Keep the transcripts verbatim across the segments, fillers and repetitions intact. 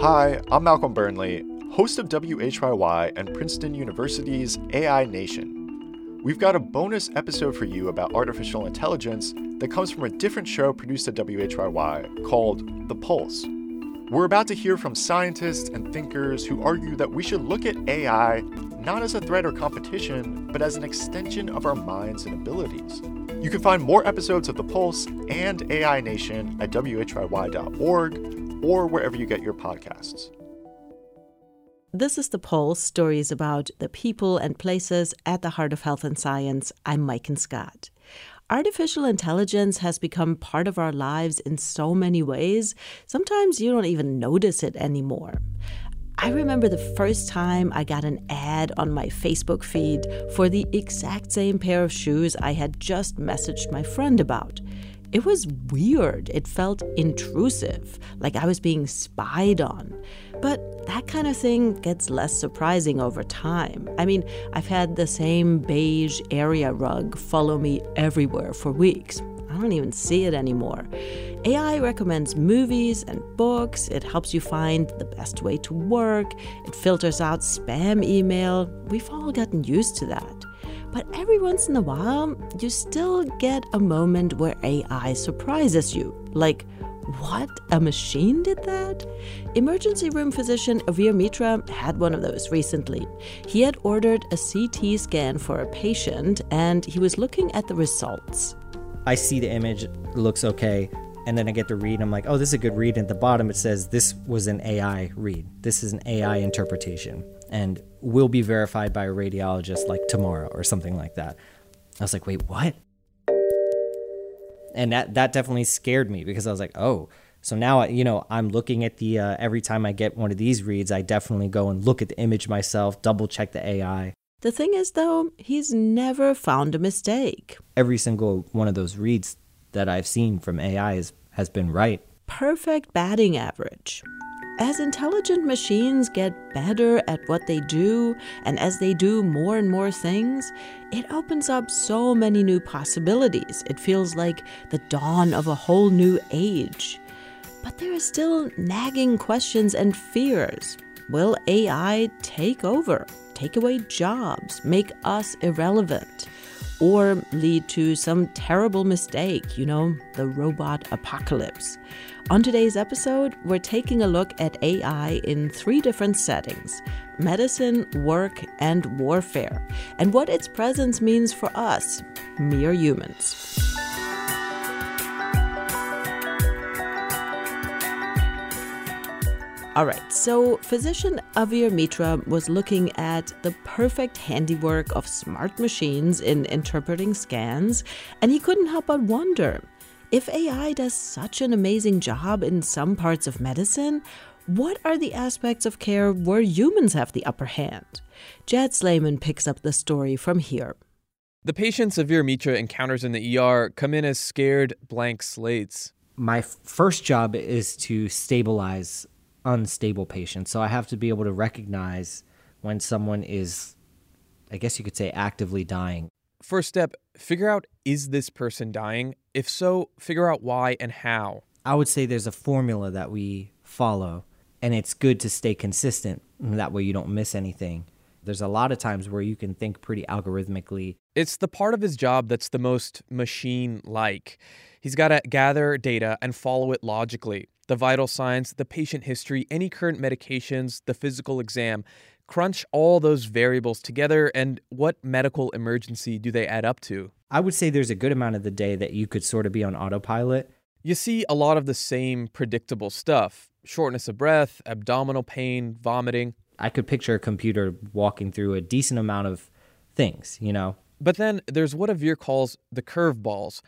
Hi, I'm Malcolm Burnley, host of W H Y Y and Princeton University's A I Nation. We've got a bonus episode for you about artificial intelligence that comes from a different show produced at W H Y Y called The Pulse. We're about to hear from scientists and thinkers who argue that we should look at A I not as a threat or competition, but as an extension of our minds and abilities. You can find more episodes of The Pulse and A I Nation at W H Y Y dot org or wherever you get your podcasts. This is The Pulse, stories about the people and places at the heart of health and science. I'm Maiken Scott. Artificial intelligence has become part of our lives in so many ways, sometimes you don't even notice it anymore. I remember the first time I got an ad on my Facebook feed for the exact same pair of shoes I had just messaged my friend about. It was weird. It felt intrusive, like I was being spied on. But that kind of thing gets less surprising over time. I mean, I've had the same beige area rug follow me everywhere for weeks. I don't even see it anymore. A I recommends movies and books. It helps you find the best way to work. It filters out spam email. We've all gotten used to that. But every once in a while, you still get a moment where A I surprises you. Like, what? A machine did that? Emergency room physician Avir Mitra had one of those recently. He had ordered a C T scan for a patient, and he was looking at the results. I see the image, it looks okay, and then I get to read, and I'm like, oh, this is a good read. And at the bottom it says, this was an A I read. This is an A I interpretation, and will be verified by a radiologist like tomorrow or something like that. I was like, wait, what? And that, that definitely scared me because I was like, oh, so now, you know, I'm looking at the, uh, every time I get one of these reads, I definitely go and look at the image myself, double check the A I. The thing is, though, he's never found a mistake. Every single one of those reads that I've seen from A I is, has been right. Perfect batting average. As intelligent machines get better at what they do, and as they do more and more things, it opens up so many new possibilities. It feels like the dawn of a whole new age. But there are still nagging questions and fears. Will A I take over? Take away jobs, make us irrelevant, or lead to some terrible mistake, you know, the robot apocalypse. On today's episode, we're taking a look at A I in three different settings: medicine, work, and warfare, and what its presence means for us, mere humans. All right, so physician Avir Mitra was looking at the perfect handiwork of smart machines in interpreting scans, and he couldn't help but wonder, if A I does such an amazing job in some parts of medicine, what are the aspects of care where humans have the upper hand? Jad Sleiman picks up the story from here. The patients Avir Mitra encounters in the E R come in as scared blank slates. My first job is to stabilize unstable patient. So I have to be able to recognize when someone is, I guess you could say, actively dying. First step, figure out, is this person dying? If so, figure out why and how. I would say there's a formula that we follow, and it's good to stay consistent. That way you don't miss anything. There's a lot of times where you can think pretty algorithmically. It's the part of his job that's the most machine-like. He's got to gather data and follow it logically. The vital signs, the patient history, any current medications, the physical exam. Crunch all those variables together, and what medical emergency do they add up to? I would say there's a good amount of the day that you could sort of be on autopilot. You see a lot of the same predictable stuff. Shortness of breath, abdominal pain, vomiting. I could picture a computer walking through a decent amount of things, you know? But then there's what Avir calls the curveballs.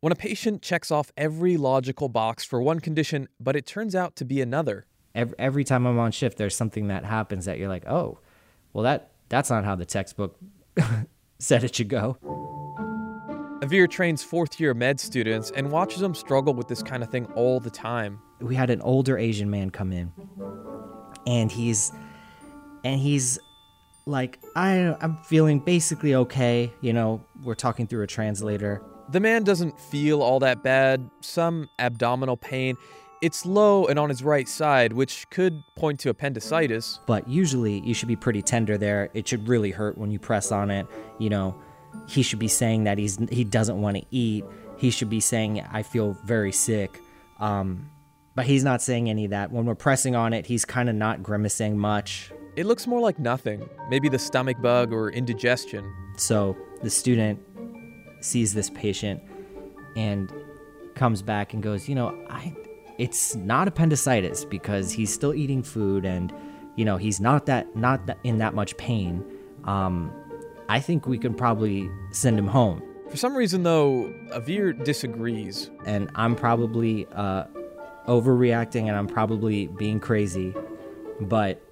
When a patient checks off every logical box for one condition, but it turns out to be another. Every, every time I'm on shift, there's something that happens that you're like, oh, well, that that's not how the textbook said it should go. Avir trains fourth-year med students and watches them struggle with this kind of thing all the time. We had an older Asian man come in, and he's and he's like, I, I'm feeling basically okay. You know, we're talking through a translator. The man doesn't feel all that bad, some abdominal pain. It's low and on his right side, which could point to appendicitis. But usually you should be pretty tender there. It should really hurt when you press on it. You know, he should be saying that he's he doesn't want to eat. He should be saying, I feel very sick. Um, but he's not saying any of that. When we're pressing on it, he's kind of not grimacing much. It looks more like nothing. Maybe the stomach bug or indigestion. So the student sees this patient and comes back and goes, you know, I... it's not appendicitis because he's still eating food and, you know, he's not that not that in that much pain. Um, I think we can probably send him home. For some reason, though, Avir disagrees. And I'm probably uh, overreacting and I'm probably being crazy. But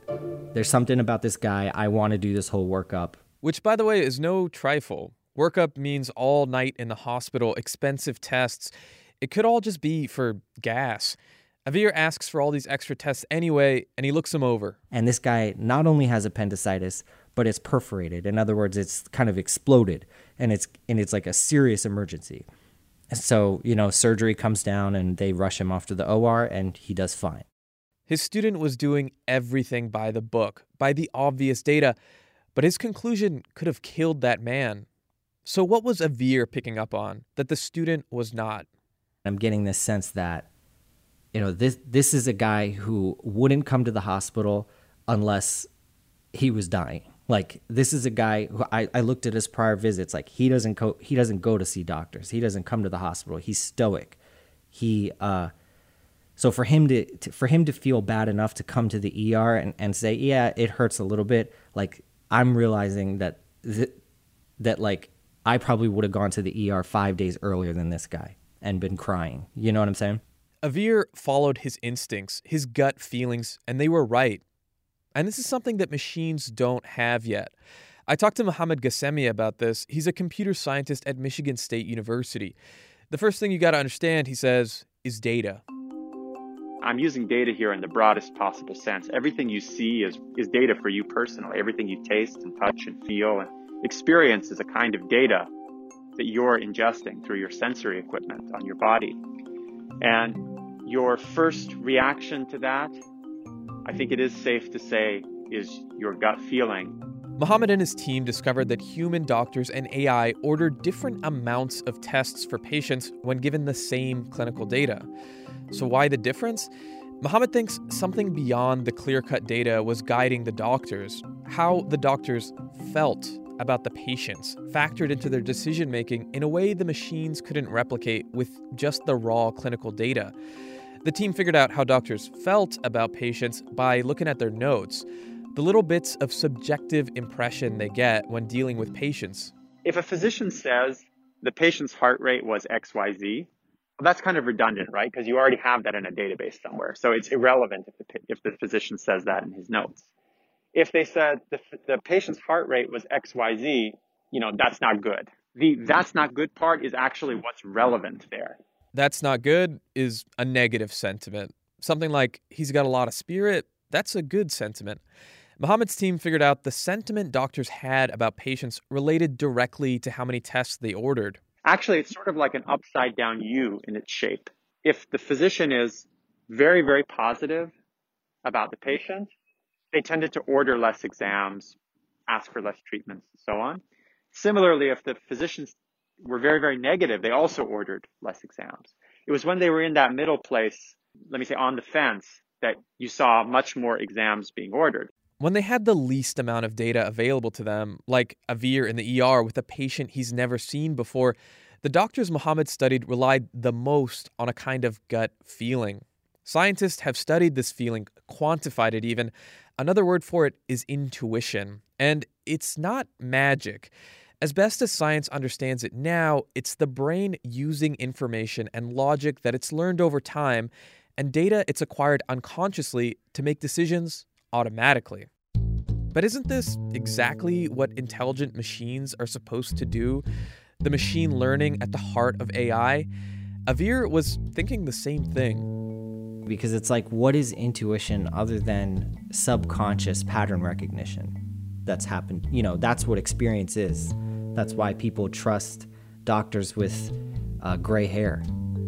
there's something about this guy. I want to do this whole workup. Which, by the way, is no trifle. Workup means all night in the hospital, expensive tests. It could all just be for gas. Avir asks for all these extra tests anyway, and he looks them over. And this guy not only has appendicitis, but it's perforated. In other words, it's kind of exploded, and it's and it's like a serious emergency. And so, you know, surgery comes down, and they rush him off to the O R, and he does fine. His student was doing everything by the book, by the obvious data, but his conclusion could have killed that man. So what was Avir picking up on that the student was not? I'm getting this sense that, you know, this this is a guy who wouldn't come to the hospital unless he was dying. Like, this is a guy who I, I looked at his prior visits. Like, he doesn't go he doesn't go to see doctors. He doesn't come to the hospital. He's stoic. He uh, so for him to, to for him to feel bad enough to come to the E R and, and say, yeah, it hurts a little bit. Like, I'm realizing that th- that like I probably would have gone to the E R five days earlier than this guy. And been crying. You know what I'm saying? Avir followed his instincts, his gut feelings, and they were right. And this is something that machines don't have yet. I talked to Mohamed Ghassemi about this. He's a computer scientist at Michigan State University. The first thing you got to understand, he says, is data. I'm using data here in the broadest possible sense. Everything you see is, is data for you personally. Everything you taste and touch and feel and experience is a kind of data that you're ingesting through your sensory equipment on your body. And your first reaction to that, I think it is safe to say, is your gut feeling. Mohamed and his team discovered that human doctors and A I order different amounts of tests for patients when given the same clinical data. So why the difference? Mohamed thinks something beyond the clear-cut data was guiding the doctors, how the doctors felt about the patients, factored into their decision-making in a way the machines couldn't replicate with just the raw clinical data. The team figured out how doctors felt about patients by looking at their notes, the little bits of subjective impression they get when dealing with patients. If a physician says the patient's heart rate was X Y Z, well, that's kind of redundant, right? Because you already have that in a database somewhere. So it's irrelevant if the, if the physician says that in his notes. If they said the, the patient's heart rate was X Y Z, you know, that's not good. The that's not good part is actually what's relevant there. That's not good is a negative sentiment. Something like, he's got a lot of spirit, that's a good sentiment. Mohamed's team figured out the sentiment doctors had about patients related directly to how many tests they ordered. Actually, it's sort of like an upside down U in its shape. If the physician is very, very positive about the patient, they tended to order less exams, ask for less treatments, and so on. Similarly, if the physicians were very, very negative, they also ordered less exams. It was when they were in that middle place, let me say on the fence, that you saw much more exams being ordered. When they had the least amount of data available to them, like Avir in the E R with a patient he's never seen before, the doctors Mohamed studied relied the most on a kind of gut feeling. Scientists have studied this feeling, quantified it even. Another word for it is intuition. And it's not magic. As best as science understands it now, it's the brain using information and logic that it's learned over time and data it's acquired unconsciously to make decisions automatically. But isn't this exactly what intelligent machines are supposed to do? The machine learning at the heart of A I? Avir was thinking the same thing. Because it's like, what is intuition other than subconscious pattern recognition that's happened? You know, that's what experience is. That's why people trust doctors with uh, gray hair.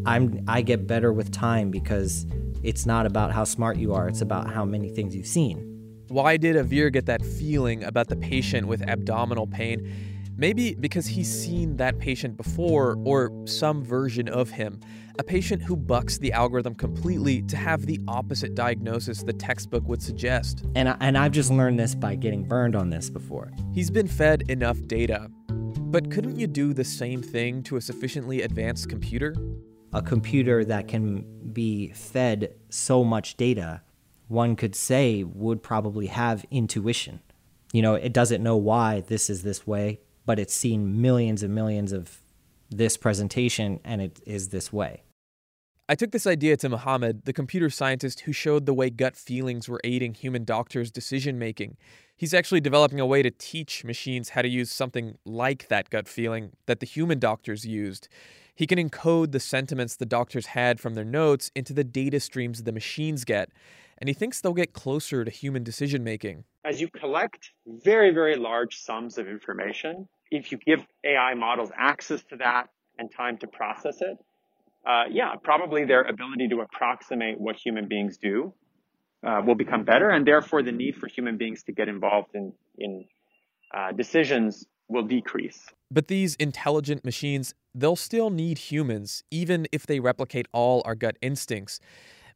I'm I get better with time because It's not about how smart you are. It's about how many things you've seen. Why did Avir get that feeling about the patient with abdominal pain? Maybe because he's seen that patient before, or some version of him. A patient who bucks the algorithm completely to have the opposite diagnosis the textbook would suggest. And, I, and I've just learned this by getting burned on this before. He's been fed enough data. But couldn't you do the same thing to a sufficiently advanced computer? A computer that can be fed so much data, one could say, would probably have intuition. You know, it doesn't know why this is this way, but it's seen millions and millions of this presentation, and it is this way. I took this idea to Mohamed, the computer scientist who showed the way gut feelings were aiding human doctors' decision-making. He's actually developing a way to teach machines how to use something like that gut feeling that the human doctors used. He can encode the sentiments the doctors had from their notes into the data streams the machines get, and he thinks they'll get closer to human decision-making. As you collect very, very large sums of information, if you give A I models access to that and time to process it, uh, yeah, probably their ability to approximate what human beings do uh, will become better, and therefore the need for human beings to get involved in, in uh, decisions will decrease. But these intelligent machines, they'll still need humans, even if they replicate all our gut instincts.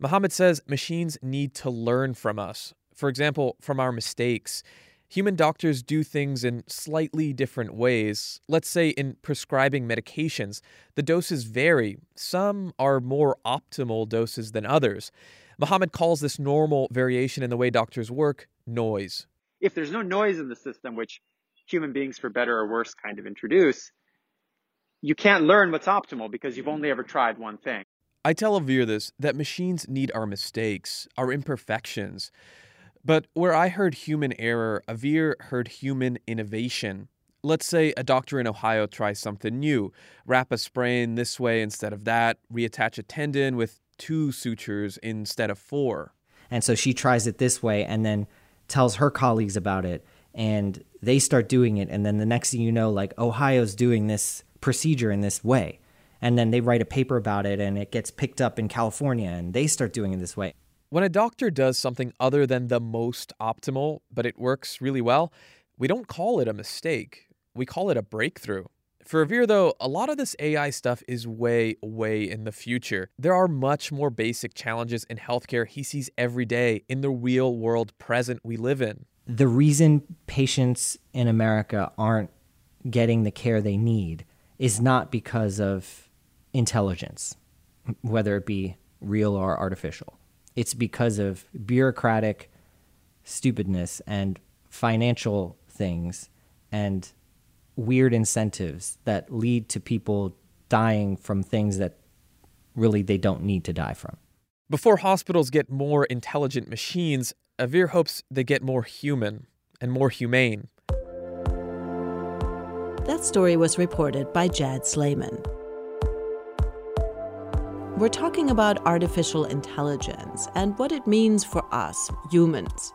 Mohamed says machines need to learn from us, for example, from our mistakes. Human doctors do things in slightly different ways. Let's say in prescribing medications, the doses vary. Some are more optimal doses than others. Mohamed calls this normal variation in the way doctors work noise. If there's no noise in the system, which human beings, for better or worse, kind of introduce, you can't learn what's optimal because you've only ever tried one thing. I tell Avir this, that machines need our mistakes, our imperfections. But where I heard human error, Avir heard human innovation. Let's say a doctor in Ohio tries something new. Wrap a sprain this way instead of that. Reattach a tendon with two sutures instead of four. And so she tries it this way and then tells her colleagues about it. And they start doing it. And then the next thing you know, like, Ohio's doing this procedure in this way. And then they write a paper about it and it gets picked up in California and they start doing it this way. When a doctor does something other than the most optimal, but it works really well, we don't call it a mistake. We call it a breakthrough. For Avir, though, a lot of this A I stuff is way, way in the future. There are much more basic challenges in healthcare he sees every day in the real world present we live in. The reason patients in America aren't getting the care they need is not because of intelligence, whether it be real or artificial. It's because of bureaucratic stupidness and financial things and weird incentives that lead to people dying from things that really they don't need to die from. Before hospitals get more intelligent machines, Avir hopes they get more human and more humane. That story was reported by Jad Sleiman. We're talking about artificial intelligence and what it means for us, humans.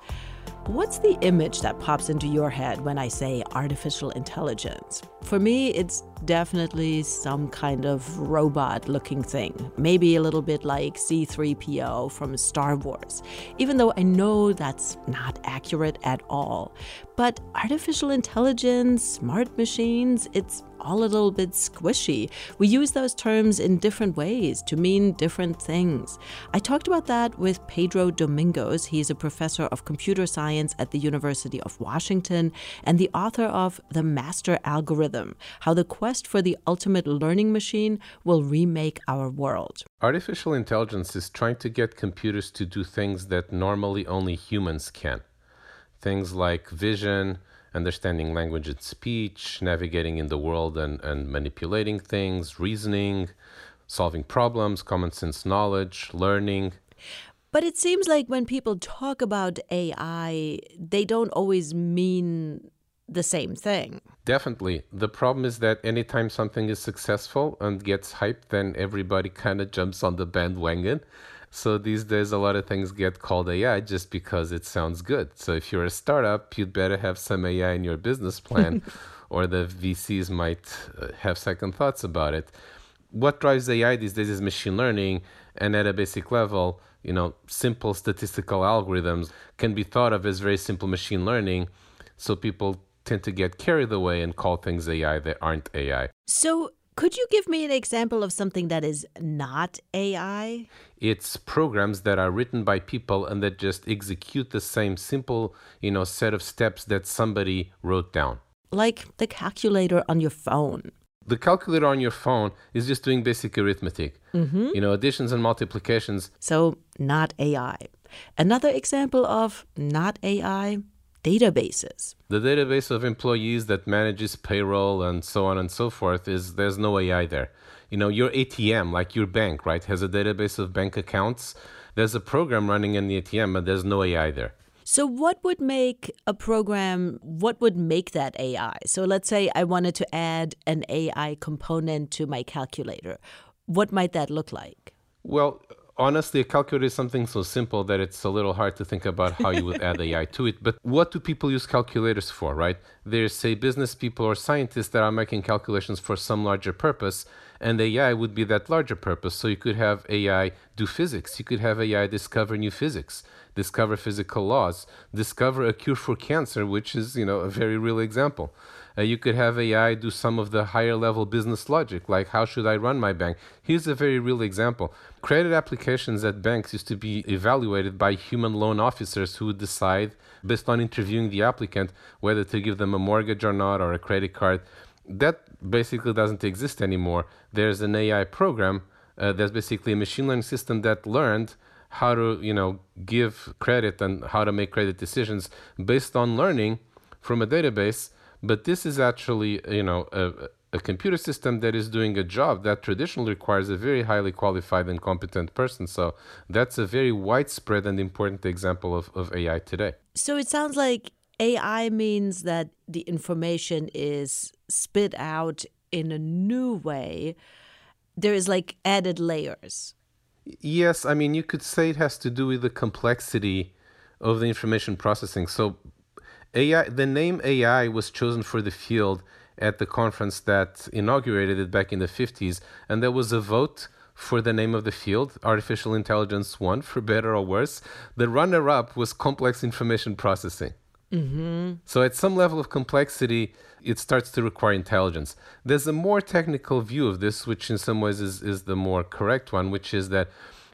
What's the image that pops into your head when I say artificial intelligence? For me, it's definitely some kind of robot-looking thing. Maybe a little bit like C three P O from Star Wars, even though I know that's not accurate at all. But artificial intelligence, smart machines, it's all a little bit squishy. We use those terms in different ways to mean different things. I talked about that with Pedro Domingos. He's a professor of computer science at the University of Washington and the author of The Master Algorithm, How the Quest for the Ultimate Learning Machine Will Remake Our World. Artificial intelligence is trying to get computers to do things that normally only humans can. Things like vision, understanding language and speech, navigating in the world and, and manipulating things, reasoning, solving problems, common sense knowledge, learning. But it seems like when people talk about A I, they don't always mean the same thing. Definitely. The problem is that anytime something is successful and gets hyped, then everybody kind of jumps on the bandwagon. So these days, a lot of things get called A I just because it sounds good. So if you're a startup, you'd better have some A I in your business plan, or the V Cs might have second thoughts about it. What drives A I these days is machine learning. And at a basic level, you know, simple statistical algorithms can be thought of as very simple machine learning. So people tend to get carried away and call things A I that aren't A I. So could you give me an example of something that is not A I? It's programs that are written by people and that just execute the same simple, you know, set of steps that somebody wrote down. Like the calculator on your phone. The calculator on your phone is just doing basic arithmetic, mm-hmm. you know, additions and multiplications. So not A I. Another example of not A I, databases. The database of employees that manages payroll and so on and so forth, is there's no A I there. You know, your A T M, like your bank, right, has a database of bank accounts. There's a program running in the A T M, but there's no A I there. So what would make a program, what would make that A I? So let's say I wanted to add an A I component to my calculator. What might that look like? Well, honestly, a calculator is something so simple that it's a little hard to think about how you would add A I to it. But what do people use calculators for, right? There's, say, business people or scientists that are making calculations for some larger purpose, and A I would be that larger purpose. So you could have A I do physics. You could have A I discover new physics, discover physical laws, discover a cure for cancer, which is, you know, a very real example. Uh, you could have A I do some of the higher level business logic, like how should I run my bank? Here's a very real example. Credit applications at banks used to be evaluated by human loan officers who would decide, based on interviewing the applicant, whether to give them a mortgage or not, or a credit card. That basically doesn't exist anymore. There's an A I program, uh, there's basically a machine learning system that learned how to, you know, give credit and how to make credit decisions based on learning from a database. But this is actually, you know, a, a computer system that is doing a job that traditionally requires a very highly qualified and competent person. So that's a very widespread and important example of, of A I today. So it sounds like A I means that the information is spit out in a new way. There is like added layers. Yes, I mean, you could say it has to do with the complexity of the information processing. So A I, the name A I was chosen for the field at the conference that inaugurated it back in the fifties, and there was a vote for the name of the field. Artificial intelligence won, for better or worse. The runner-up was complex information processing. Mm-hmm. So at some level of complexity, it starts to require intelligence. There's a more technical view of this, which in some ways is, is the more correct one, which is that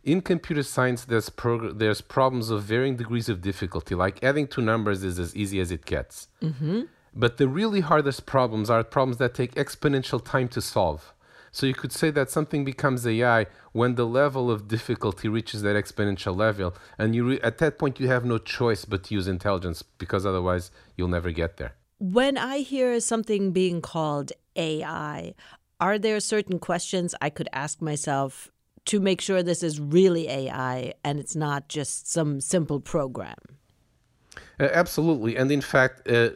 in computer science, there's, prog- there's problems of varying degrees of difficulty, like adding two numbers is as easy as it gets. Mm-hmm. But the really hardest problems are problems that take exponential time to solve. So you could say that something becomes A I when the level of difficulty reaches that exponential level. And you re- at that point, you have no choice but to use intelligence, because otherwise you'll never get there. When I hear something being called A I, are there certain questions I could ask myself to make sure this is really A I and it's not just some simple program? Uh, absolutely. And in fact, uh,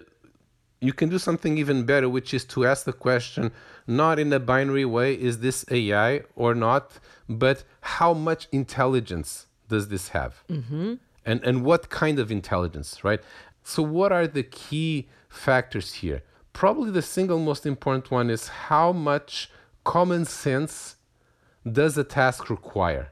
you can do something even better, which is to ask the question, not in a binary way, is this A I or not, but how much intelligence does this have? Mm-hmm. And, and what kind of intelligence, right? So what are the key factors here? Probably the single most important one is how much common sense does a task require?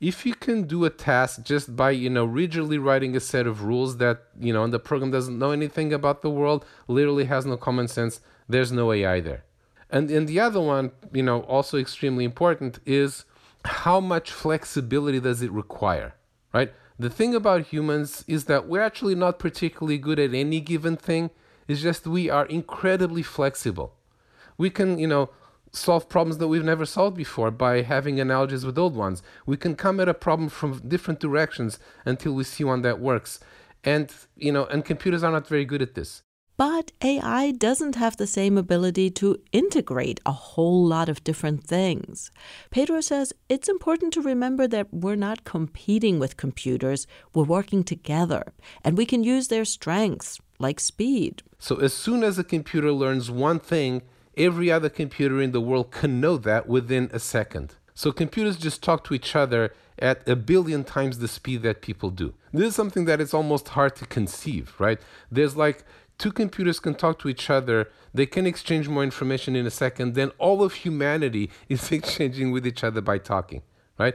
If you can do a task just by, you know, rigidly writing a set of rules that, you know, and the program doesn't know anything about the world, literally has no common sense, there's no A I there. And, and the other one, you know, also extremely important is how much flexibility does it require, right? The thing about humans is that we're actually not particularly good at any given thing. It's just we are incredibly flexible. We can, you know, solve problems that we've never solved before by having analogies with old ones. We can come at a problem from different directions until we see one that works. And, you know, and computers are not very good at this. But A I doesn't have the same ability to integrate a whole lot of different things. Pedro says it's important to remember that we're not competing with computers. We're working together, and we can use their strengths, like speed. So as soon as a computer learns one thing, every other computer in the world can know that within a second. So computers just talk to each other at a billion times the speed that people do. This is something that it's almost hard to conceive, right? There's like two computers can talk to each other. They can exchange more information in a second than all of humanity is exchanging with each other by talking, right?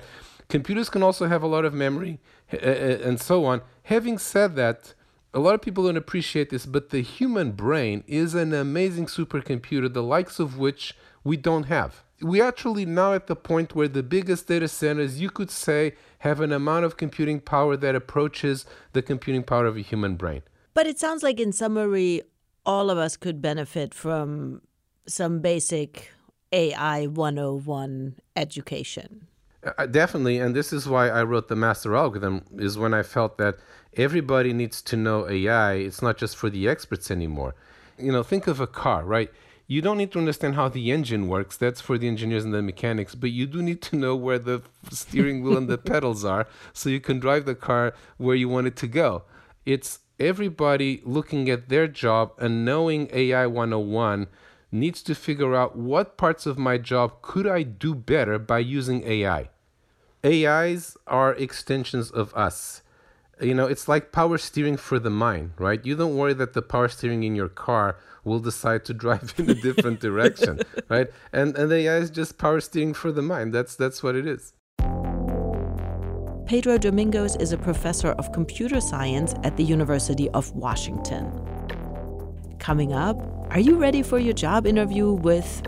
Computers can also have a lot of memory uh, and so on. Having said that, a lot of people don't appreciate this, but the human brain is an amazing supercomputer, the likes of which we don't have. We're actually now at the point where the biggest data centers, you could say, have an amount of computing power that approaches the computing power of a human brain. But it sounds like, in summary, all of us could benefit from some basic A I one oh one education. Uh, definitely, and this is why I wrote The Master Algorithm, is when I felt that everybody needs to know A I. It's not just for the experts anymore. You know, think of a car, right? You don't need to understand how the engine works. That's for the engineers and the mechanics. But you do need to know where the steering wheel and the pedals are so you can drive the car where you want it to go. It's everybody looking at their job and knowing A I one oh one needs to figure out what parts of my job could I do better by using A I. A Is are extensions of us. You know, it's like power steering for the mind, right? You don't worry that the power steering in your car will decide to drive in a different direction, right? And and A I is just power steering for the mind. That's that's what it is. Pedro Domingos is a professor of computer science at the University of Washington. Coming up, are you ready for your job interview with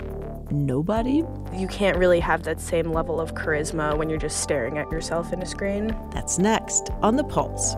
nobody? You can't really have that same level of charisma when you're just staring at yourself in a screen. That's next on The Pulse.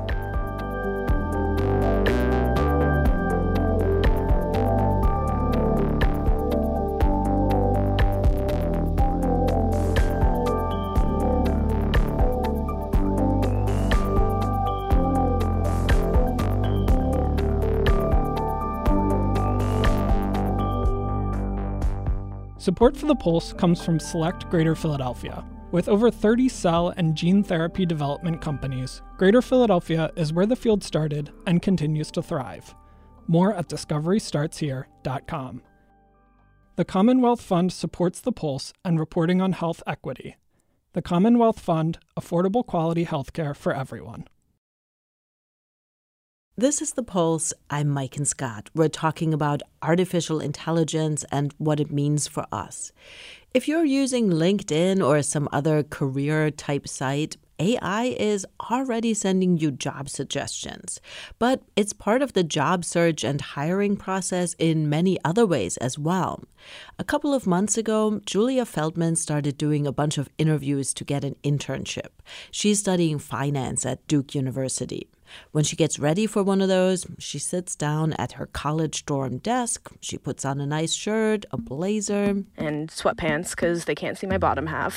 Support for The Pulse comes from Select Greater Philadelphia. With over thirty cell and gene therapy development companies, Greater Philadelphia is where the field started and continues to thrive. More at discovery starts here dot com. The Commonwealth Fund supports The Pulse and reporting on health equity. The Commonwealth Fund, affordable quality healthcare for everyone. This is The Pulse. I'm Maiken Scott. We're talking about artificial intelligence and what it means for us. If you're using LinkedIn or some other career-type site, A I is already sending you job suggestions. But it's part of the job search and hiring process in many other ways as well. A couple of months ago, Julia Feldman started doing a bunch of interviews to get an internship. She's studying finance at Duke University. When she gets ready for one of those, she sits down at her college dorm desk. She puts on a nice shirt, a blazer, and sweatpants because they can't see my bottom half.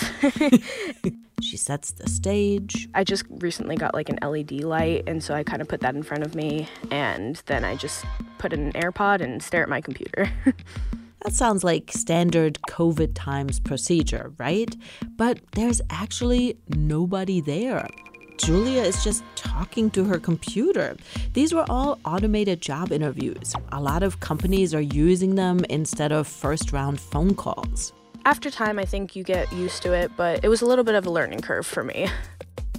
She sets the stage. I just recently got like an L E D light, and so I kind of put that in front of me, and then I just put in an AirPod and stare at my computer. That sounds like standard COVID times procedure, right? But there's actually nobody there. Julia is just talking to her computer. These were all automated job interviews. A lot of companies are using them instead of first-round phone calls. After time, I think you get used to it, but it was a little bit of a learning curve for me.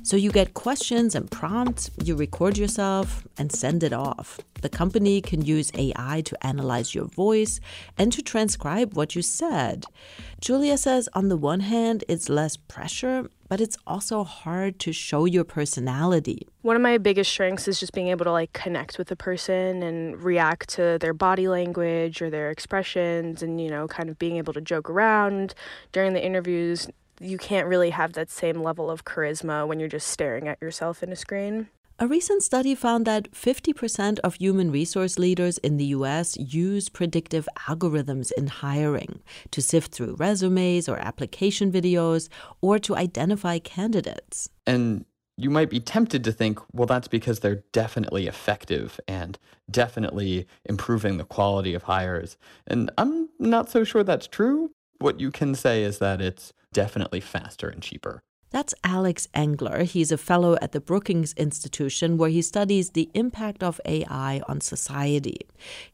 So you get questions and prompts, you record yourself, and send it off. The company can use A I to analyze your voice and to transcribe what you said. Julia says on the one hand, it's less pressure, but it's also hard to show your personality. One of my biggest strengths is just being able to like connect with a person and react to their body language or their expressions and, you know, kind of being able to joke around during the interviews. You can't really have that same level of charisma when you're just staring at yourself in a screen. A recent study found that fifty percent of human resource leaders in the U S use predictive algorithms in hiring to sift through resumes or application videos or to identify candidates. And you might be tempted to think, well, that's because they're definitely effective and definitely improving the quality of hires. And I'm not so sure that's true. What you can say is that it's definitely faster and cheaper. That's Alex Engler. He's a fellow at the Brookings Institution, where he studies the impact of A I on society.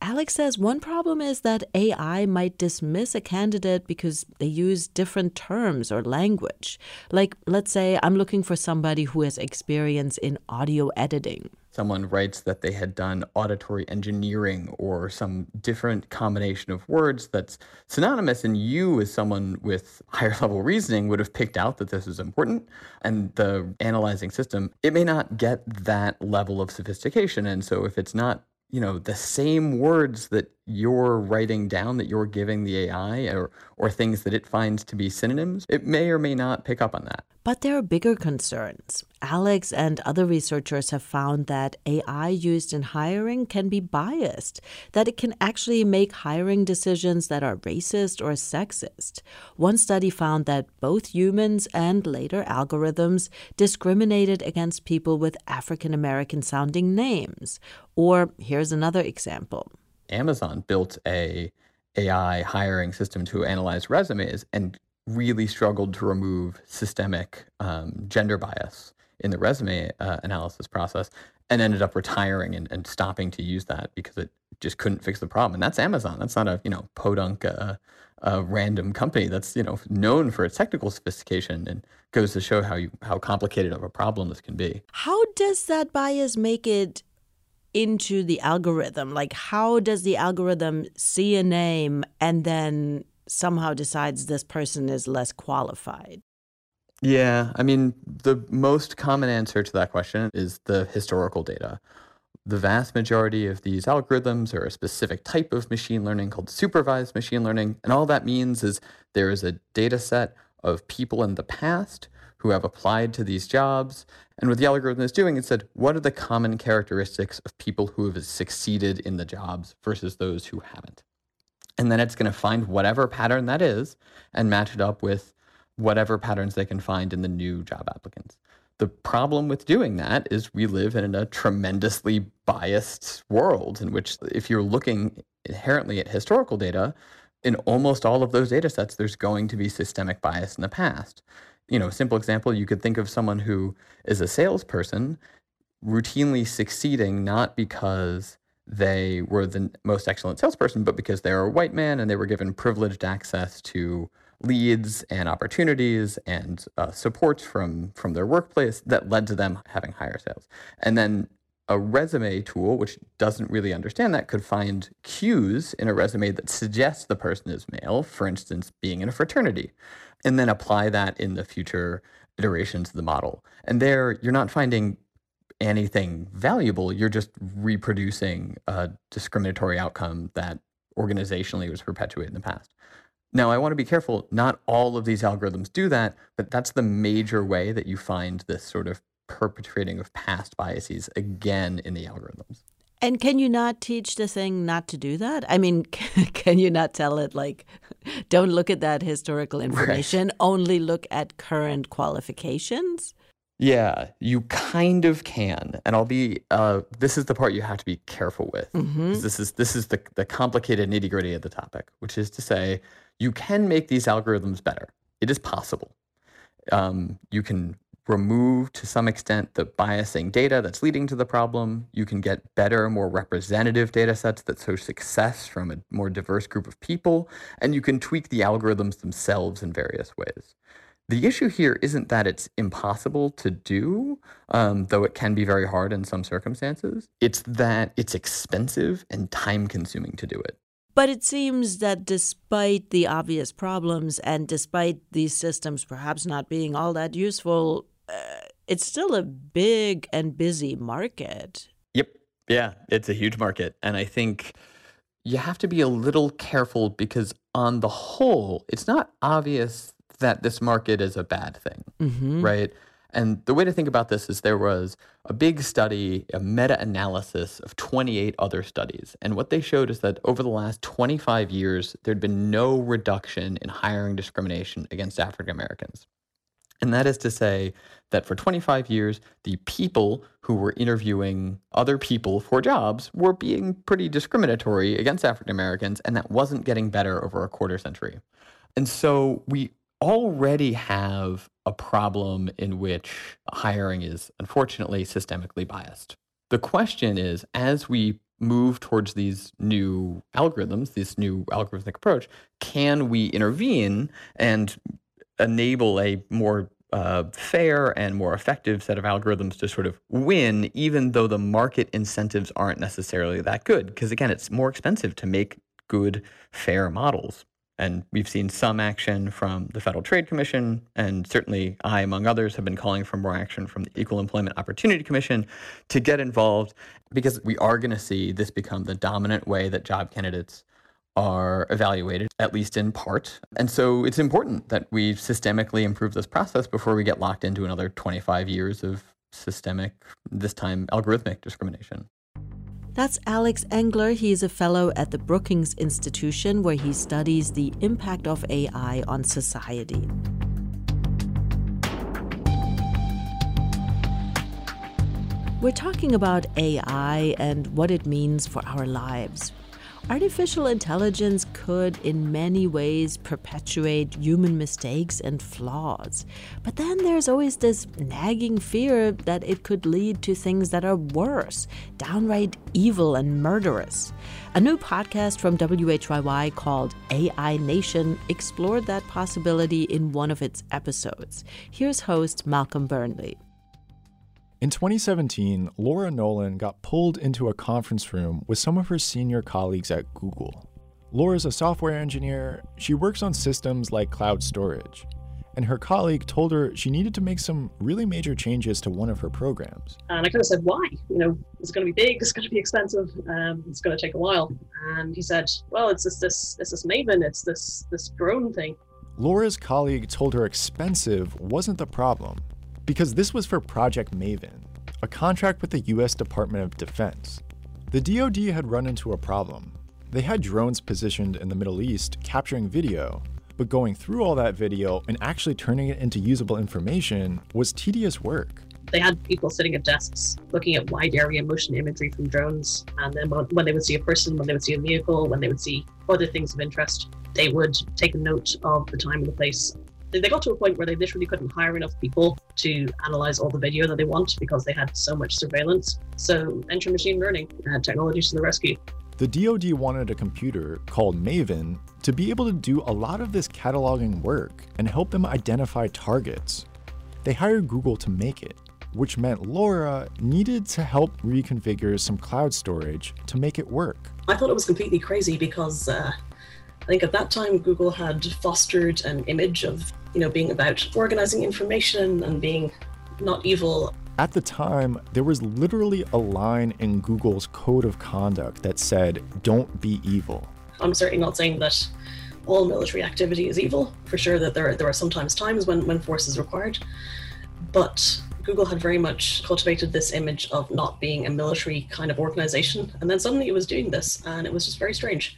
Alex says one problem is that A I might dismiss a candidate because they use different terms or language. Like, let's say I'm looking for somebody who has experience in audio editing. someone writes that they had done auditory engineering or some different combination of words that's synonymous, and you as someone with higher level reasoning would have picked out that this is important, and the analyzing system, it may not get that level of sophistication. And so if it's not, you know, the same words that you're writing down that you're giving the A I, or or things that it finds to be synonyms, it may or may not pick up on that. But there are bigger concerns. Alex and other researchers have found that A I used in hiring can be biased, that it can actually make hiring decisions that are racist or sexist. One study found that both humans and later algorithms discriminated against people with African-American sounding names. Or here's another example. Amazon built a AI hiring system to analyze resumes and really struggled to remove systemic um, gender bias in the resume uh, analysis process, and ended up retiring and, and stopping to use that because it just couldn't fix the problem. And that's Amazon. That's not a, you know, podunk uh, uh, random company that's, you know, known for its technical sophistication, and goes to show how you, how complicated of a problem this can be. How does that bias make it into the algorithm? Like, how does the algorithm see a name and then somehow decides this person is less qualified? Yeah, I mean, the most common answer to that question is the historical data. The vast majority of these algorithms are a specific type of machine learning called supervised machine learning. And all that means is there is a data set of people in the past who have applied to these jobs. And what the algorithm is doing, it said, what are the common characteristics of people who have succeeded in the jobs versus those who haven't? And then it's going to find whatever pattern that is and match it up with whatever patterns they can find in the new job applicants. The problem with doing that is we live in a tremendously biased world in which, if you're looking inherently at historical data, in almost all of those data sets, there's going to be systemic bias in the past. You know, a simple example, you could think of someone who is a salesperson routinely succeeding not because they were the most excellent salesperson, but because they were a white man and they were given privileged access to leads and opportunities and uh, support from, from their workplace that led to them having higher sales. And then a resume tool, which doesn't really understand that, could find cues in a resume that suggests the person is male, for instance, being in a fraternity, and then apply that in the future iterations of the model. And there, you're not finding anything valuable. You're just reproducing a discriminatory outcome that organizationally was perpetuated in the past. Now, I want to be careful. Not all of these algorithms do that, but that's the major way that you find this sort of perpetrating of past biases again in the algorithms. And can you not teach the thing not to do that? I mean, can you not tell it, like, don't look at that historical information, right, only look at current qualifications? Yeah, you kind of can. And I'll be, uh, this is the part you have to be careful with. Mm-hmm. This is this is the, the complicated nitty-gritty of the topic, which is to say, you can make these algorithms better. It is possible. Um, you can remove, to some extent, the biasing data that's leading to the problem. You can get better, more representative data sets that show success from a more diverse group of people, and you can tweak the algorithms themselves in various ways. The issue here isn't that it's impossible to do, um, though it can be very hard in some circumstances. It's that it's expensive and time-consuming to do it. But it seems that despite the obvious problems and despite these systems perhaps not being all that useful, Uh, it's still a big and busy market. Yep. Yeah, it's a huge market. And I think you have to be a little careful because on the whole, it's not obvious that this market is a bad thing, mm-hmm. right? And the way to think about this is there was a big study, a meta-analysis of twenty-eight other studies. And what they showed is that over the last twenty-five years, there'd been no reduction in hiring discrimination against African Americans. And that is to say that for twenty-five years, the people who were interviewing other people for jobs were being pretty discriminatory against African Americans, and that wasn't getting better over a quarter century. And so we already have a problem in which hiring is, unfortunately, systemically biased. The question is, as we move towards these new algorithms, this new algorithmic approach, can we intervene and enable a more uh, fair and more effective set of algorithms to sort of win, even though the market incentives aren't necessarily that good. Because again, it's more expensive to make good, fair models. And we've seen some action from the Federal Trade Commission, and certainly I, among others, have been calling for more action from the Equal Employment Opportunity Commission to get involved, because we are going to see this become the dominant way that job candidates are evaluated, at least in part. And so it's important that we systemically improve this process before we get locked into another twenty-five years of systemic, this time algorithmic, discrimination. That's Alex Engler. He is a fellow at the Brookings Institution, where he studies the impact of A I on society. We're talking about A I and what it means for our lives. Artificial intelligence could, in many ways, perpetuate human mistakes and flaws. But then there's always this nagging fear that it could lead to things that are worse, downright evil and murderous. A new podcast from W H Y Y called A I Nation explored that possibility in one of its episodes. Here's host Malcolm Burnley. In twenty seventeen, Laura Nolan got pulled into a conference room with some of her senior colleagues at Google. Laura's a software engineer. She works on systems like cloud storage. And her colleague told her she needed to make some really major changes to one of her programs. And I kind of said, why? You know, it's going to be big, it's going to be expensive, um, it's going to take a while. And he said, well, it's this, this, it's this Maven, it's this, this drone thing. Laura's colleague told her expensive wasn't the problem, because this was for Project Maven, a contract with the U S Department of Defense. The D O D had run into a problem. They had drones positioned in the Middle East capturing video, but going through all that video and actually turning it into usable information was tedious work. They had people sitting at desks looking at wide area motion imagery from drones, and then when they would see a person, when they would see a vehicle, when they would see other things of interest, they would take a note of the time and the place. They got to a point where they literally couldn't hire enough people to analyze all the video that they want because they had so much surveillance. So enter machine learning and technologies to the rescue. The D O D wanted a computer called Maven to be able to do a lot of this cataloging work and help them identify targets. They hired Google to make it, which meant Laura needed to help reconfigure some cloud storage to make it work. I thought it was completely crazy because uh, I think at that time Google had fostered an image of you know, being about organizing information and being not evil. At the time, there was literally a line in Google's code of conduct that said, don't be evil. I'm certainly not saying that all military activity is evil. For sure that there are, there are sometimes times when, when force is required, but Google had very much cultivated this image of not being a military kind of organization. And then suddenly it was doing this, and it was just very strange.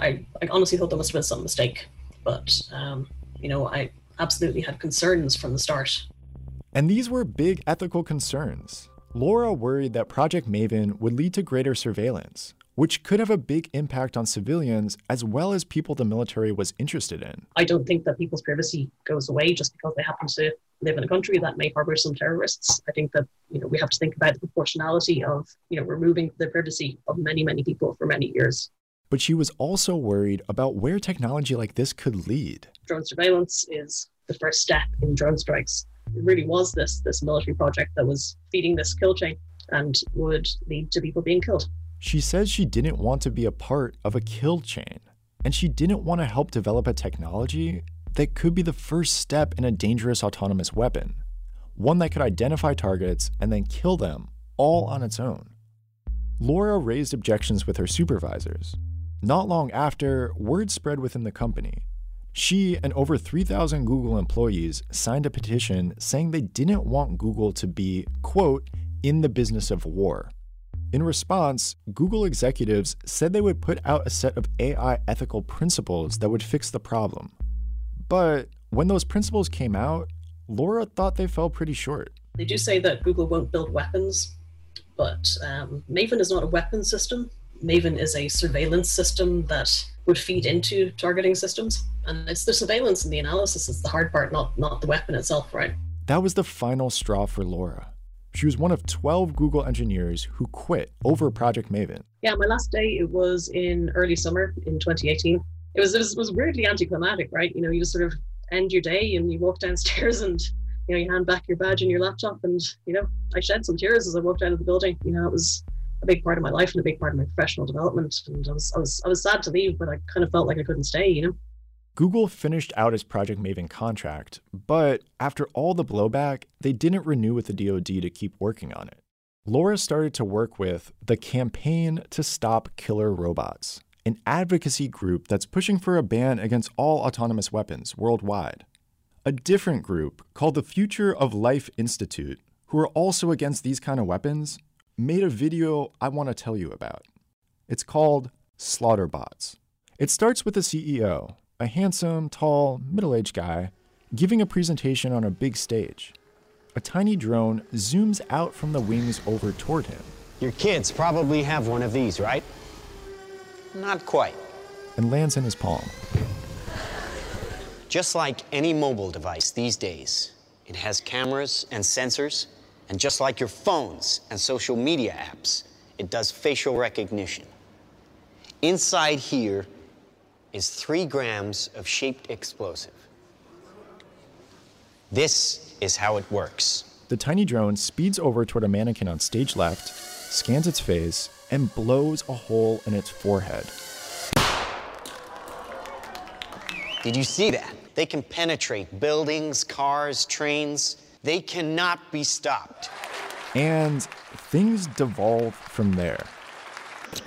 I, I honestly thought there must have been some mistake, but um, you know, I absolutely had concerns from the start. And these were big ethical concerns. Laura worried that Project Maven would lead to greater surveillance, which could have a big impact on civilians as well as people the military was interested in. I don't think that people's privacy goes away just because they happen to live in a country that may harbor some terrorists. I think that, you know, we have to think about the proportionality of, you know, removing the privacy of many, many people for many years. But she was also worried about where technology like this could lead. Drone surveillance is the first step in drone strikes. It really was this, this military project that was feeding this kill chain and would lead to people being killed. She says she didn't want to be a part of a kill chain, and she didn't want to help develop a technology that could be the first step in a dangerous autonomous weapon, one that could identify targets and then kill them all on its own. Laura raised objections with her supervisors. Not long after, word spread within the company. She and over three thousand Google employees signed a petition saying they didn't want Google to be, quote, in the business of war. In response, Google executives said they would put out a set of A I ethical principles that would fix the problem. But when those principles came out, Laura thought they fell pretty short. They do say that Google won't build weapons, but um, Maven is not a weapon system. Maven is a surveillance system that would feed into targeting systems. And it's the surveillance and the analysis that's the hard part, not, not the weapon itself, right? That was the final straw for Laura. She was one of twelve Google engineers who quit over Project Maven. Yeah, my last day, it was in early summer in twenty eighteen. It was, it was, it was weirdly anticlimactic, right? You know, you just sort of end your day and you walk downstairs and you know, you hand back your badge and your laptop, and, you know, I shed some tears as I walked out of the building. You know, it was a big part of my life and a big part of my professional development. And I was, I was, I was sad to leave, but I kind of felt like I couldn't stay, you know. Google finished out its Project Maven contract, but after all the blowback, they didn't renew with the D O D to keep working on it. Laura started to work with the Campaign to Stop Killer Robots, an advocacy group that's pushing for a ban against all autonomous weapons worldwide. A different group called the Future of Life Institute, who are also against these kind of weapons, made a video I want to tell you about. It's called Slaughterbots. It starts with the C E O, a handsome, tall, middle-aged guy, giving a presentation on a big stage. A tiny drone zooms out from the wings over toward him. Your kids probably have one of these, right? Not quite. And lands in his palm. Just like any mobile device these days, it has cameras and sensors, and just like your phones and social media apps, it does facial recognition. Inside here is three grams of shaped explosive. This is how it works. The tiny drone speeds over toward a mannequin on stage left, scans its face, and blows a hole in its forehead. Did you see that? They can penetrate buildings, cars, trains. They cannot be stopped. And things devolve from there.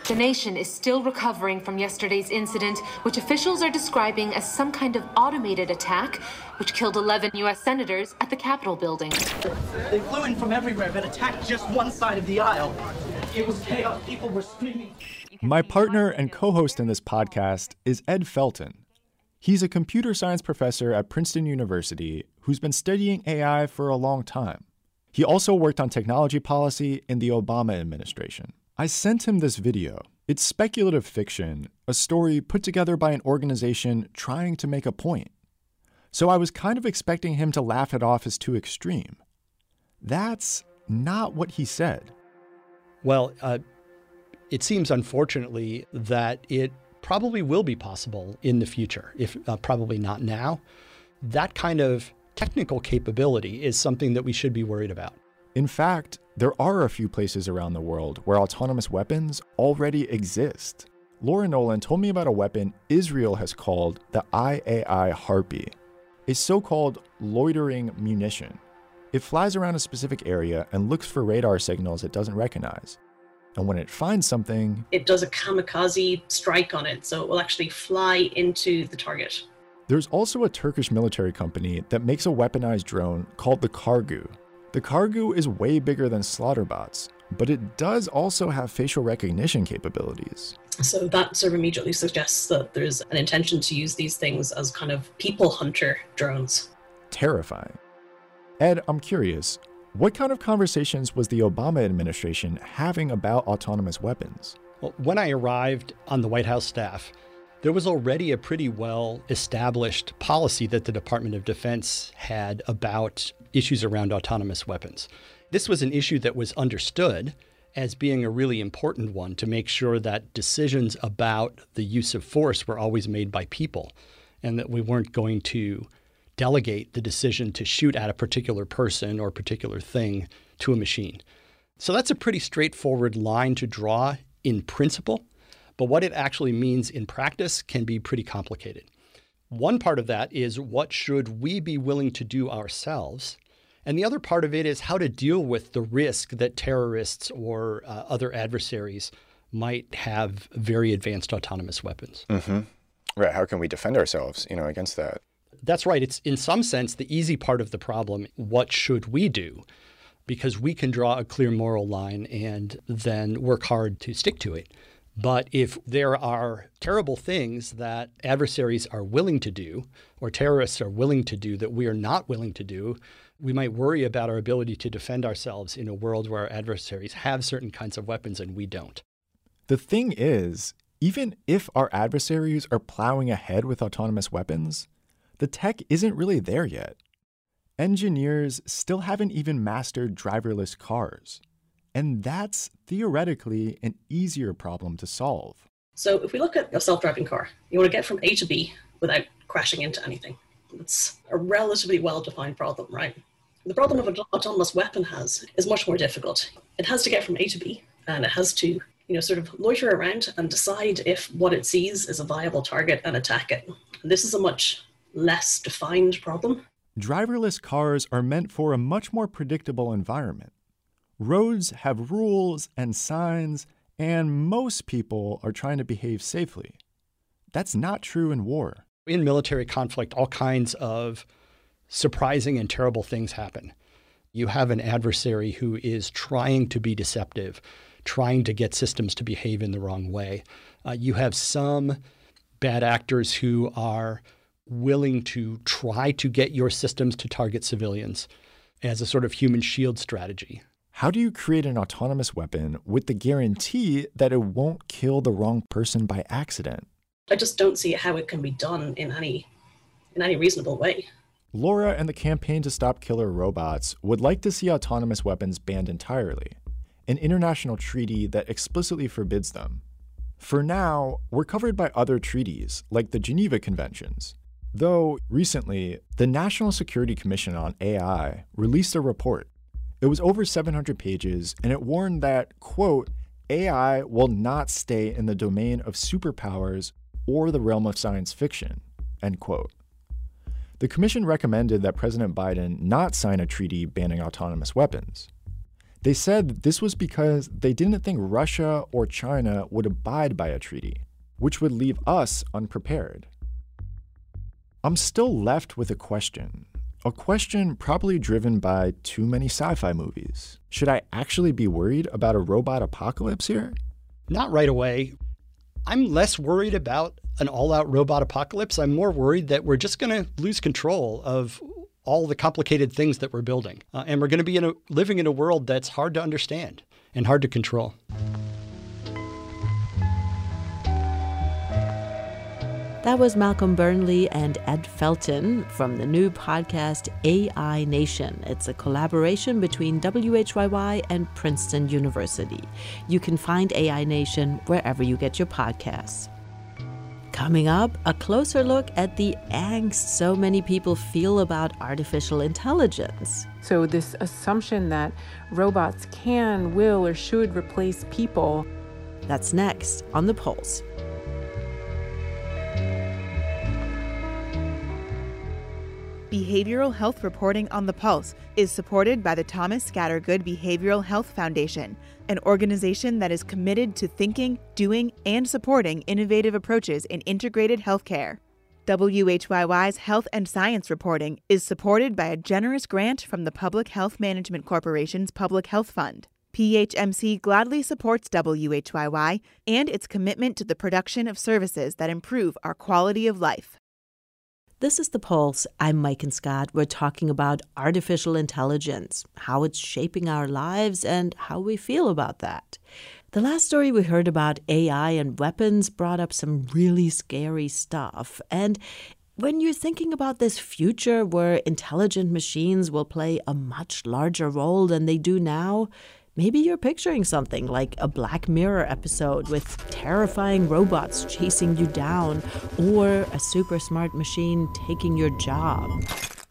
The nation is still recovering from yesterday's incident, which officials are describing as some kind of automated attack, which killed eleven U S senators at the Capitol building. They flew in from everywhere, but attacked just one side of the aisle. It was chaos. People were screaming. My partner and co-host in this podcast is Ed Felton. He's a computer science professor at Princeton University who's been studying A I for a long time. He also worked on technology policy in the Obama administration. I sent him this video. It's speculative fiction, a story put together by an organization trying to make a point. So I was kind of expecting him to laugh it off as too extreme. That's not what he said. Well, uh, it seems unfortunately that it probably will be possible in the future, if uh, probably not now. That kind of technical capability is something that we should be worried about. In fact, there are a few places around the world where autonomous weapons already exist. Laura Nolan told me about a weapon Israel has called the I A I Harpy, a so-called loitering munition. It flies around a specific area and looks for radar signals it doesn't recognize. And when it finds something, it does a kamikaze strike on it, so it will actually fly into the target. There's also a Turkish military company that makes a weaponized drone called the Kargu. The Kargu is way bigger than Slaughterbots, but it does also have facial recognition capabilities. So that sort of immediately suggests that there's an intention to use these things as kind of people hunter drones. Terrifying. Ed, I'm curious, what kind of conversations was the Obama administration having about autonomous weapons? Well, when I arrived on the White House staff, there was already a pretty well-established policy that the Department of Defense had about issues around autonomous weapons. This was an issue that was understood as being a really important one to make sure that decisions about the use of force were always made by people, and that we weren't going to delegate the decision to shoot at a particular person or particular thing to a machine. So that's a pretty straightforward line to draw in principle. But what it actually means in practice can be pretty complicated. One part of that is what should we be willing to do ourselves? And the other part of it is how to deal with the risk that terrorists or uh, other adversaries might have very advanced autonomous weapons. Mm-hmm. Right. How can we defend ourselves, you know, against that? That's right. It's in some sense the easy part of the problem. What should we do? Because we can draw a clear moral line and then work hard to stick to it. But if there are terrible things that adversaries are willing to do or terrorists are willing to do that we are not willing to do, we might worry about our ability to defend ourselves in a world where our adversaries have certain kinds of weapons and we don't. The thing is, even if our adversaries are plowing ahead with autonomous weapons, the tech isn't really there yet. Engineers still haven't even mastered driverless cars. And that's theoretically an easier problem to solve. So if we look at a self-driving car, you want to get from A to B without crashing into anything. That's a relatively well-defined problem, right? The problem of an autonomous weapon has is much more difficult. It has to get from A to B, and it has to, you know, sort of loiter around and decide if what it sees is a viable target and attack it. And this is a much less defined problem. Driverless cars are meant for a much more predictable environment. Roads have rules and signs, and most people are trying to behave safely. That's not true in war. In military conflict, all kinds of surprising and terrible things happen. You have an adversary who is trying to be deceptive, trying to get systems to behave in the wrong way. Uh, you have some bad actors who are willing to try to get your systems to target civilians as a sort of human shield strategy. How do you create an autonomous weapon with the guarantee that it won't kill the wrong person by accident? I just don't see how it can be done in any, in any reasonable way. Laura and the Campaign to Stop Killer Robots would like to see autonomous weapons banned entirely, an international treaty that explicitly forbids them. For now, we're covered by other treaties, like the Geneva Conventions. Though, recently, the National Security Commission on A I released a report. It was over seven hundred pages, and it warned that, quote, A I will not stay in the domain of superpowers or the realm of science fiction, end quote. The commission recommended that President Biden not sign a treaty banning autonomous weapons. They said this was because they didn't think Russia or China would abide by a treaty, which would leave us unprepared. I'm still left with a question. A question probably driven by too many sci-fi movies. Should I actually be worried about a robot apocalypse here? Not right away. I'm less worried about an all-out robot apocalypse. I'm more worried that we're just going to lose control of all the complicated things that we're building. Uh, and we're going to be in a, living in a world that's hard to understand and hard to control. That was Malcolm Burnley and Ed Felton from the new podcast A I Nation. It's a collaboration between W H Y Y and Princeton University. You can find A I Nation wherever you get your podcasts. Coming up, a closer look at the angst so many people feel about artificial intelligence. So this assumption that robots can, will, or should replace people. That's next on The Pulse. Behavioral health reporting on The Pulse is supported by the Thomas Scattergood Behavioral Health Foundation, an organization that is committed to thinking, doing, and supporting innovative approaches in integrated healthcare. W H Y Y's health and science reporting is supported by a generous grant from the Public Health Management Corporation's Public Health Fund. P H M C gladly supports W H Y Y and its commitment to the production of services that improve our quality of life. This is The Pulse. I'm Maiken Scott. We're talking about artificial intelligence, how it's shaping our lives and how we feel about that. The last story we heard about A I and weapons brought up some really scary stuff. And when you're thinking about this future where intelligent machines will play a much larger role than they do now, maybe you're picturing something like a Black Mirror episode with terrifying robots chasing you down or a super smart machine taking your job.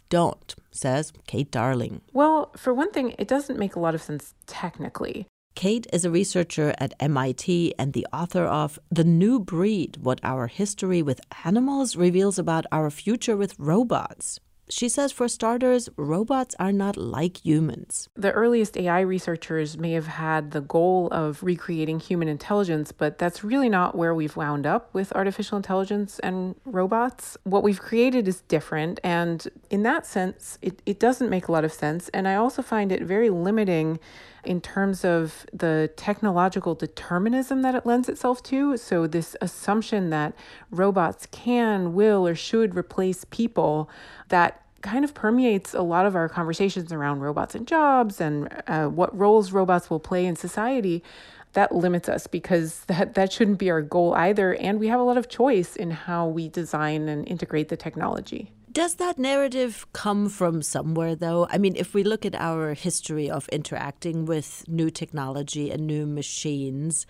Don't, says Kate Darling. Well, for one thing, it doesn't make a lot of sense technically. Kate is a researcher at M I T and the author of The New Breed, What Our History with Animals Reveals About Our Future with Robots. She says, for starters, robots are not like humans. The earliest A I researchers may have had the goal of recreating human intelligence, but that's really not where we've wound up with artificial intelligence and robots. What we've created is different, and in that sense, it, it doesn't make a lot of sense. And I also find it very limiting in terms of the technological determinism that it lends itself to. So this assumption that robots can, will, or should replace people, that kind of permeates a lot of our conversations around robots and jobs and uh, what roles robots will play in society. That limits us because that, that shouldn't be our goal either. And we have a lot of choice in how we design and integrate the technology. Does that narrative come from somewhere, though? I mean, if we look at our history of interacting with new technology and new machines,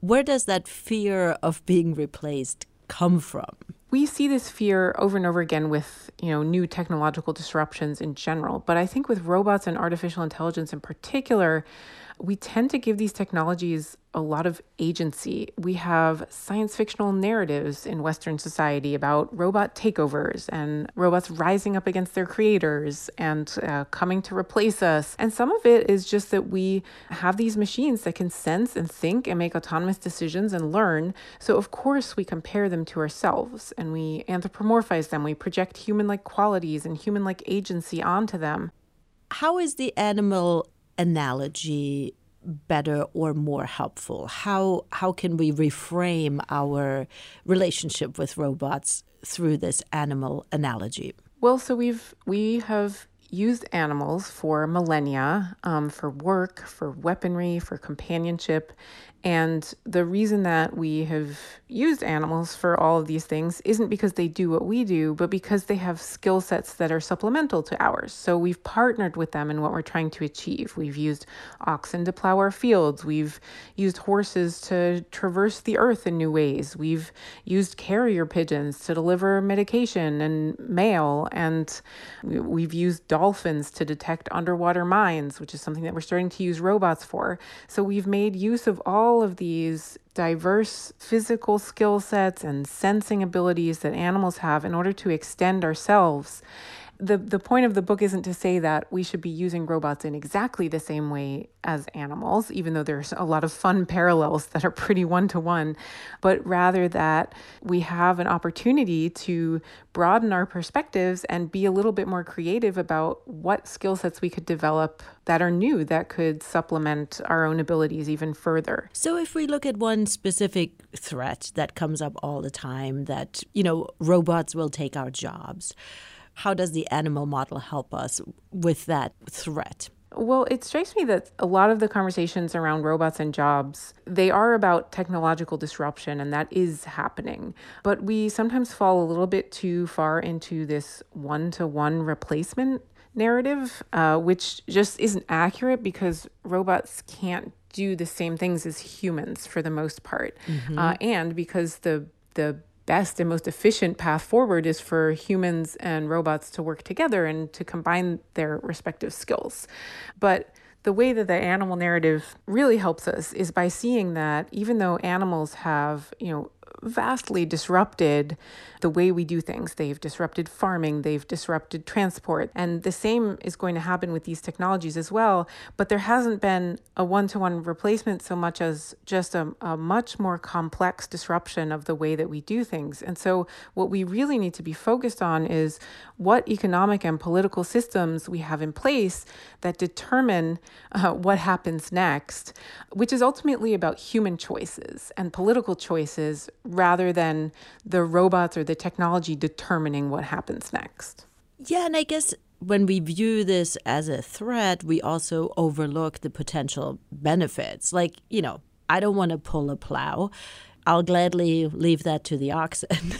where does that fear of being replaced come from? we see this fear over and over again with, you know, new technological disruptions in general. But I think with robots and artificial intelligence in particular, we tend to give these technologies a lot of agency. We have science fictional narratives in Western society about robot takeovers and robots rising up against their creators and uh, coming to replace us. And some of it is just that we have these machines that can sense and think and make autonomous decisions and learn. So of course we compare them to ourselves and we anthropomorphize them. We project human-like qualities and human-like agency onto them. How is the animal analogy better or more helpful? How how can we reframe our relationship with robots through this animal analogy? Well, so we've we have used animals for millennia, um, for work, for weaponry, for companionship. And the reason that we have used animals for all of these things isn't because they do what we do, but because they have skill sets that are supplemental to ours. So we've partnered with them in what we're trying to achieve. We've used oxen to plow our fields. We've used horses to traverse the earth in new ways. We've used carrier pigeons to deliver medication and mail. And we've used dolphins to detect underwater mines, which is something that we're starting to use robots for. So we've made use of all all of these diverse physical skill sets and sensing abilities that animals have in order to extend ourselves. The, the point of the book isn't to say that we should be using robots in exactly the same way as animals, even though there's a lot of fun parallels that are pretty one-to-one, but rather that we have an opportunity to broaden our perspectives and be a little bit more creative about what skill sets we could develop that are new, that could supplement our own abilities even further. So if we look at one specific threat that comes up all the time, that, you know, robots will take our jobs, how does the animal model help us with that threat? Well, it strikes me that a lot of the conversations around robots and jobs, they are about technological disruption, and that is happening. But we sometimes fall a little bit too far into this one-to-one replacement narrative, uh, which just isn't accurate because robots can't do the same things as humans for the most part. Mm-hmm. Uh, and because the the best and most efficient path forward is for humans and robots to work together and to combine their respective skills. But the way that the animal narrative really helps us is by seeing that even though animals have, you know, vastly disrupted the way we do things, they've disrupted farming, they've disrupted transport, and the same is going to happen with these technologies as well, but there hasn't been a one-to-one replacement so much as just a, a much more complex disruption of the way that we do things. And so what we really need to be focused on is what economic and political systems we have in place that determine uh, what happens next, which is ultimately about human choices and political choices rather than the robots or the technology determining what happens next. Yeah, and I guess when we view this as a threat, we also overlook the potential benefits. Like, you know, I don't want to pull a plow. I'll gladly leave that to the oxen.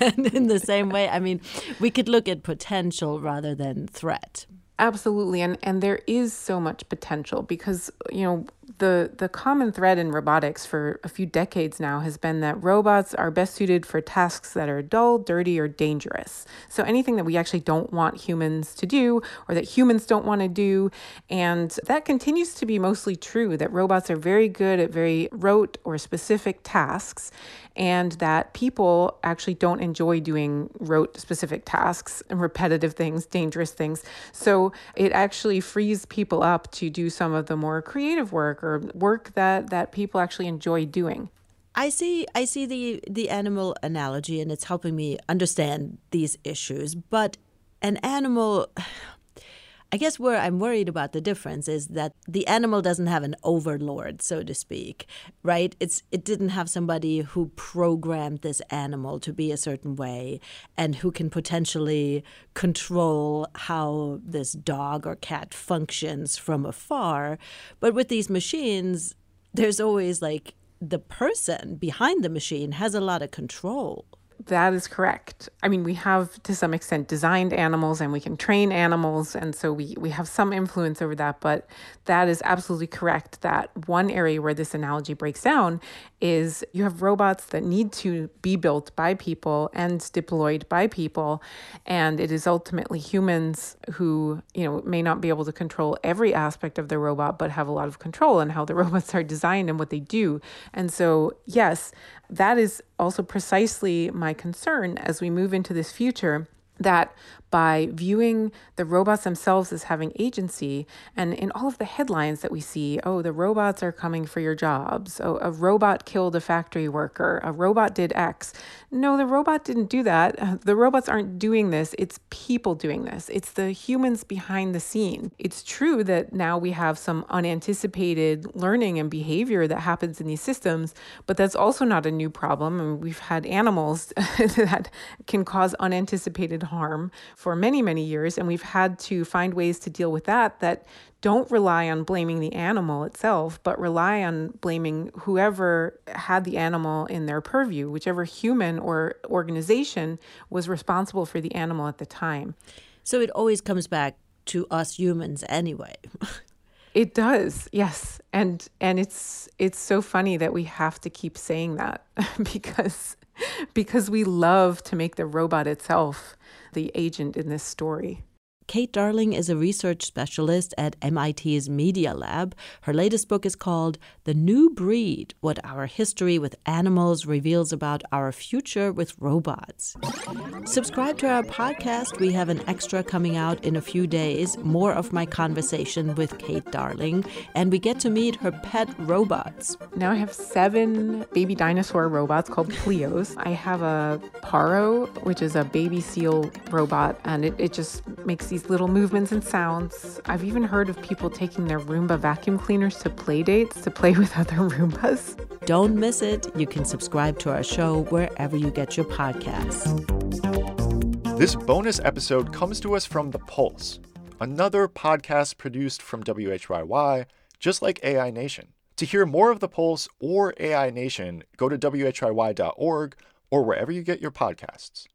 And in the same way, I mean, we could look at potential rather than threat. Absolutely. And and there is so much potential because, you know, the the common thread in robotics for a few decades now has been that robots are best suited for tasks that are dull, dirty, or dangerous. So anything that we actually don't want humans to do or that humans don't want to do. And that continues to be mostly true, that robots are very good at very rote or specific tasks, and that people actually don't enjoy doing rote specific tasks and repetitive things, dangerous things. So it actually frees people up to do some of the more creative work or work that, that people actually enjoy doing. I see I see the, the animal analogy, and it's helping me understand these issues. But an animal, I guess where I'm worried about the difference is that the animal doesn't have an overlord, so to speak, right? It's it didn't have somebody who programmed this animal to be a certain way and who can potentially control how this dog or cat functions from afar. But with these machines, there's always like the person behind the machine has a lot of control. That is correct. I mean, we have to some extent designed animals and we can train animals. And so we, we have some influence over that. But that is absolutely correct that one area where this analogy breaks down is you have robots that need to be built by people and deployed by people. And it is ultimately humans who, you know, may not be able to control every aspect of the robot, but have a lot of control on how the robots are designed and what they do. And so, yes, that is also precisely my concern as we move into this future, that by viewing the robots themselves as having agency, and in all of the headlines that we see, oh, the robots are coming for your jobs, oh, a robot killed a factory worker, a robot did X. No, the robot didn't do that. The robots aren't doing this. It's people doing this. It's the humans behind the scene. It's true that now we have some unanticipated learning and behavior that happens in these systems, but that's also not a new problem. I mean, we've had animals that can cause unanticipated harm for many, many years. And we've had to find ways to deal with that that don't rely on blaming the animal itself, but rely on blaming whoever had the animal in their purview, whichever human or organization was responsible for the animal at the time. So it always comes back to us humans anyway. It does, yes. And and it's it's so funny that we have to keep saying that because because we love to make the robot itself the agent in this story. Kate Darling is a research specialist at M I T's Media Lab. Her latest book is called The New Breed: What Our History with Animals Reveals About Our Future with Robots. Subscribe to our podcast. We have an extra coming out in a few days, more of my conversation with Kate Darling, and we get to meet her pet robots. Now I have seven baby dinosaur robots called Pleos. I have a Paro, which is a baby seal robot, and it, it just makes these little movements and sounds. I've even heard of people taking their Roomba vacuum cleaners to play dates to play with other Roombas. Don't miss it. You can subscribe to our show wherever you get your podcasts. This bonus episode comes to us from The Pulse, another podcast produced from W H Y Y, just like A I Nation. To hear more of The Pulse or A I Nation, go to W H Y Y dot org or wherever you get your podcasts.